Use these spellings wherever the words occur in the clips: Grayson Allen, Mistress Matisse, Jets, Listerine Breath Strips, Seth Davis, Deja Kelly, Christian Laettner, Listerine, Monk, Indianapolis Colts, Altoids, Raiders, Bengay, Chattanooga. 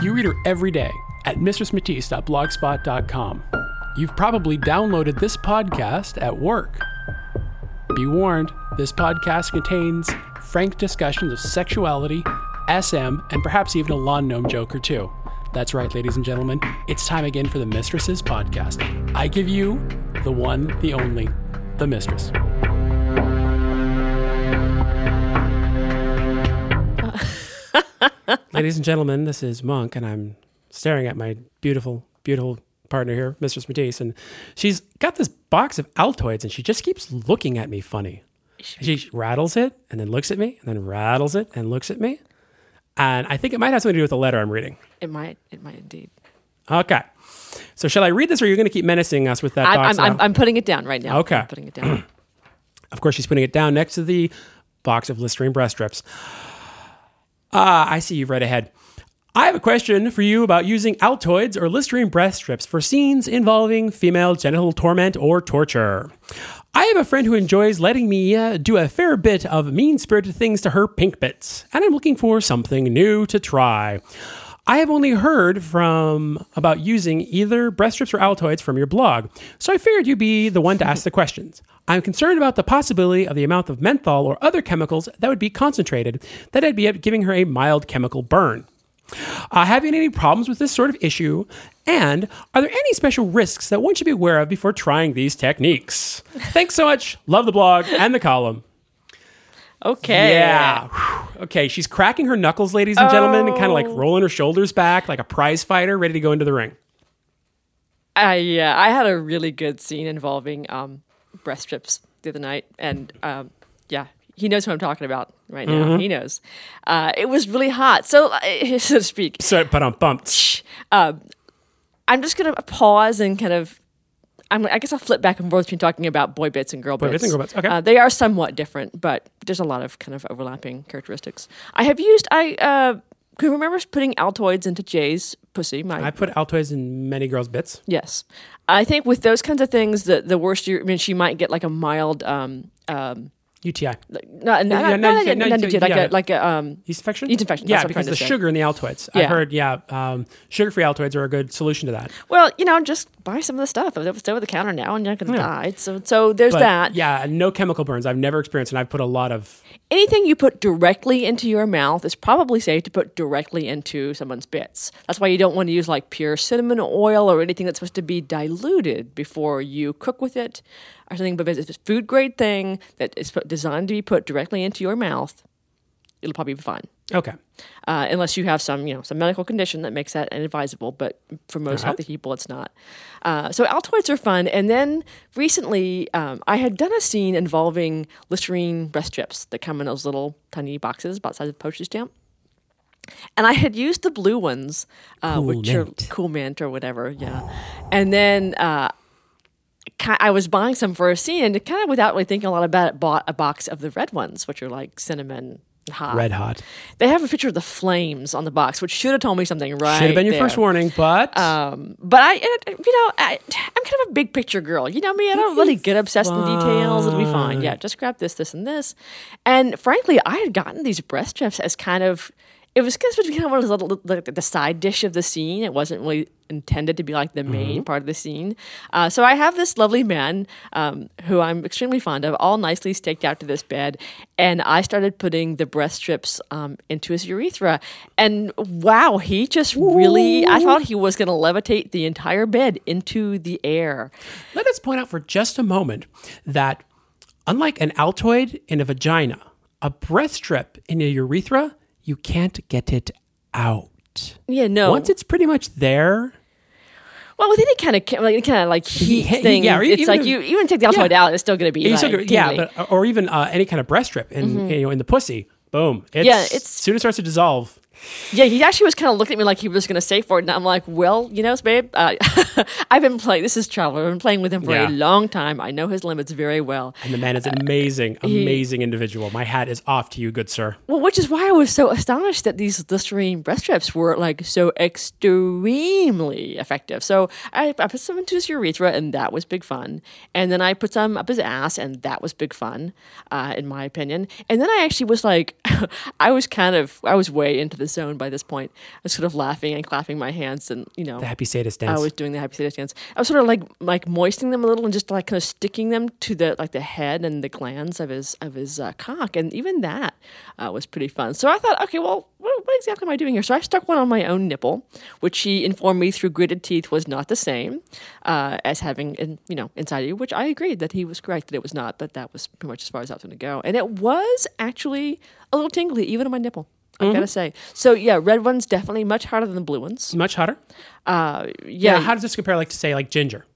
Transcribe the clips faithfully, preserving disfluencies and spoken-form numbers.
You read her every day at mistress matisse dot blogspot dot com. You've probably downloaded this podcast at work. Be warned, this podcast contains frank discussions of sexuality, S M, and perhaps even a lawn gnome joke or two. That's right, ladies and gentlemen, it's time again for the Mistresses Podcast. I give you the one, the only, the Mistress. Ladies and gentlemen, this is Monk, and I'm staring at my beautiful, beautiful partner here, Mistress Matisse, and she's got this box of Altoids, and she just keeps looking at me funny. She rattles it, and then looks at me, and then rattles it, and looks at me, and I think it might have something to do with the letter I'm reading. It might. It might indeed. Okay. So shall I read this, or are you going to keep menacing us with that I'm, box? I'm, I'm, I'm putting it down right now. Okay. I'm putting it down. Of course, she's putting it down next to the box of Listerine breast strips. Ah, uh, I see you've read ahead. I have a question for you about using Altoids or Listerine breast strips for scenes involving female genital torment or torture. I have a friend who enjoys letting me uh, do a fair bit of mean-spirited things to her pink bits, and I'm looking for something new to try. I have only heard from about using either breast strips or Altoids from your blog, so I figured you'd be the one to ask the questions. I'm concerned about the possibility of the amount of menthol or other chemicals that would be concentrated that I'd be giving her a mild chemical burn. Uh, have you had any problems with this sort of issue? And are there any special risks that one should be aware of before trying these techniques? Thanks so much. Love the blog and the column. Okay. Yeah. Whew. Okay. She's cracking her knuckles, ladies and oh. gentlemen, and kind of like rolling her shoulders back like a prize fighter ready to go into the ring. Uh, yeah. I had a really good scene involving um, breast strips the other night. And um, yeah. He knows what I'm talking about right now. Mm-hmm. He knows. Uh, it was really hot, so uh, so to speak. So, but I'm bumped. Uh, I'm just going to pause and kind of, I'm, I guess I'll flip back and forth between talking about boy bits and girl boy bits. Boy bits and girl bits, okay. Uh, they are somewhat different, but there's a lot of kind of overlapping characteristics. I have used, I uh, can remember putting Altoids into Jay's pussy. My, I put Altoids in many girls' bits. Yes. I think with those kinds of things, the, the worst, you, I mean, she might get like a mild... Um, um, U T I. No, no, no, no, like a um, yeast infection. Yeast infection. Yeah, because the sugar in the Altoids. Yeah. I've heard. Yeah, um, sugar-free Altoids are a good solution to that. Well, you know, just buy some of the stuff. It's over the counter now, and you're not going to die. So, so there's but, that. Yeah, no chemical burns. I've never experienced, and I've put a lot of anything you put directly into your mouth is probably safe to put directly into someone's bits. That's why you don't want to use like pure cinnamon oil or anything that's supposed to be diluted before you cook with it. Or something, but if it's a food grade thing that is designed to be put directly into your mouth, it'll probably be fine. Okay, uh, unless you have some, you know, some medical condition that makes that inadvisable. But for most All right. healthy people, it's not. Uh, so Altoids are fun. And then recently, um, I had done a scene involving Listerine breast strips that come in those little tiny boxes about the size of a postage stamp. And I had used the blue ones, uh, cool which mint. are cool mint or whatever. Yeah, and then. Uh, I was buying some for a scene, and kind of without really thinking a lot about it, bought a box of the red ones, which are like cinnamon hot. Red hot. They have a picture of the flames on the box, which should have told me something right Should have been your there. first warning, but... Um, but, I, it, you know, I, I'm kind of a big picture girl. You know me, I don't really get obsessed fun. in details. It'll be fine. Yeah, just grab this, this, and this. And frankly, I had gotten these breast strips as kind of... It was kind of one of those little, like the side dish of the scene. It wasn't really intended to be like the main mm-hmm. part of the scene. Uh, so I have this lovely man um, who I'm extremely fond of, all nicely staked out to this bed. And I started putting the breast strips um, into his urethra. And wow, he just really, Ooh. I thought he was going to levitate the entire bed into the air. Let us point out for just a moment that unlike an Altoid in a vagina, a breast strip in a urethra, you can't get it out. Yeah, no. Once it's pretty much there. Well, with any kind of like, kind of like heat he, thing, yeah, it's even, like you even take the Altoid yeah. out, it's still going to be like, gonna, yeah, but, or even uh, any kind of breast strip in mm-hmm. you know in the pussy. Boom. It's, yeah, it's soon it starts to dissolve. Yeah, he actually was kind of looking at me like he was going to stay for it, and I'm like, well, you know, babe, uh, I've been playing. This is Traveler. I've been playing with him for yeah. a long time. I know his limits very well. And the man is an amazing, uh, amazing he, individual. My hat is off to you, good sir. Well, which is why I was so astonished that these Listerine breast strips were like so extremely effective. So I, I put some into his urethra, and that was big fun. And then I put some up his ass, and that was big fun, uh, in my opinion. And then I actually was like, I was kind of, I was way into this zone by this point. I was sort of laughing and clapping my hands and, you know. The happy sadist dance. I was doing the happy sadist dance. I was sort of like like moistening them a little and just like kind of sticking them to the like the head and the glands of his of his uh, cock. And even that uh, was pretty fun. So I thought, okay, well, what, what exactly am I doing here? So I stuck one on my own nipple, which he informed me through gritted teeth was not the same uh, as having, in, you know, inside you, which I agreed that he was correct that it was not, but that was pretty much as far as I was going to go. And it was actually a little tingly, even on my nipple. I mm-hmm. gotta say. So yeah, red ones definitely much hotter than the blue ones. Much hotter? Uh, yeah. Now, how does this compare, like, to say, like, ginger?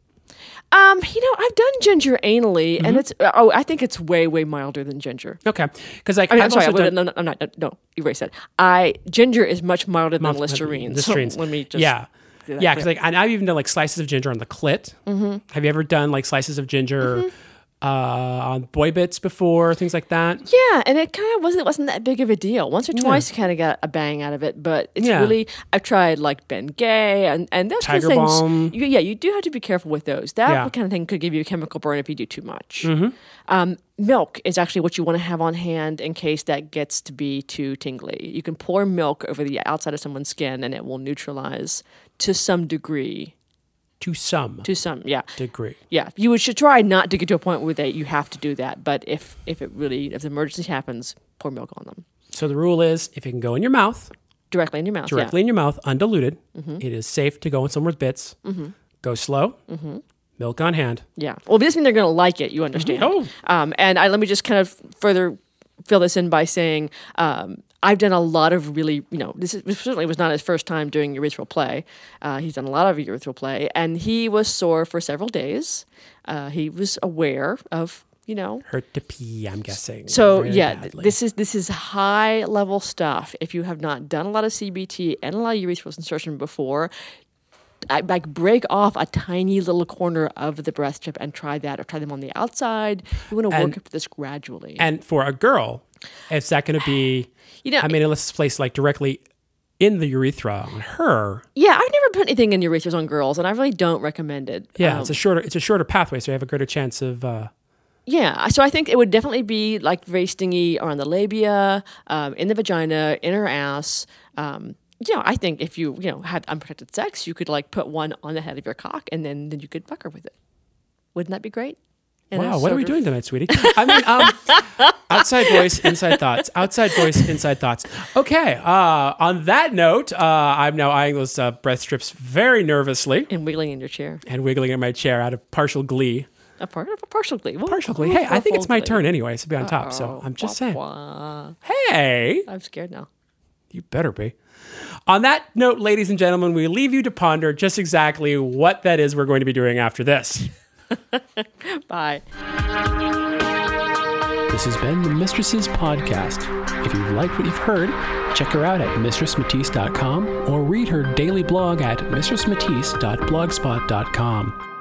Um, you know, I've done ginger anally, mm-hmm. and it's oh, I think it's way way milder than ginger. Okay, because like I mean, I'm sorry, done... no, no, I'm not. No, no, erase that. I ginger is much milder than Listerine. Listerine. So let me just yeah, yeah, because like and I've even done like slices of ginger on the clit. Mm-hmm. Have you ever done like slices of ginger? Mm-hmm. Uh, on boy bits before, things like that. Yeah, and it kind of wasn't it wasn't that big of a deal. Once or twice, yeah. you kind of got a bang out of it, but it's yeah. really I've tried like Bengay and and those Tiger kind of things. Balm. You, yeah, you do have to be careful with those. That yeah. kind of thing could give you a chemical burn if you do too much. Mm-hmm. Um, milk is actually what you want to have on hand in case that gets to be too tingly. You can pour milk over the outside of someone's skin, and it will neutralize to some degree. To some, to some, yeah, degree, yeah. You should try not to get to a point where that you have to do that. But if if it really if the emergency happens, pour milk on them. So the rule is, if it can go in your mouth, directly in your mouth, directly yeah. in your mouth, undiluted, mm-hmm. it is safe to go in someone's bits. Mm-hmm. Go slow. Mm-hmm. Milk on hand. Yeah. Well, this means they're going to like it. You understand? Mm-hmm. Oh. Um, and I let me just kind of further fill this in by saying. Um, I've done a lot of really, you know, this is, certainly was not his first time doing urethral play. Uh, he's done a lot of urethral play, and he was sore for several days. Uh, he was aware of, you know, hurt to pee. I'm guessing. So really yeah, badly. this is this is high level stuff. If you have not done a lot of C B T and a lot of urethral insertion before. I, like break off a tiny little corner of the breast chip and try that, or try them on the outside. You want to and, work up this gradually. And for a girl, is that going to be? You know, I mean, unless it's placed like directly in the urethra on her. Yeah, I've never put anything in urethras on girls, and I really don't recommend it. Yeah, um, it's a shorter, it's a shorter pathway, so you have a greater chance of. Uh, Yeah, so I think it would definitely be like very stingy around the labia, um, in the vagina, in her ass. Um, You know, I think if you, you know, had unprotected sex, you could like put one on the head of your cock and then, then you could fuck her with it. Wouldn't that be great? And wow, what are we of... doing tonight, sweetie? I mean, um, outside voice, inside thoughts. Outside voice, inside thoughts. Okay, uh, on that note, uh, I'm now eyeing those uh, breath strips very nervously. And wiggling in your chair. And wiggling in my chair out of partial glee. A part of a partial glee. Well, partial glee. Hey, I think it's my glee. turn anyway to be on top, so I'm just saying. Wah. Hey! I'm scared now. You better be. On that note, ladies and gentlemen, we leave you to ponder just exactly what that is we're going to be doing after this. Bye. This has been the Mistresses Podcast. If you like what you've heard, check her out at mistress matisse dot com or read her daily blog at mistress matisse dot blogspot dot com.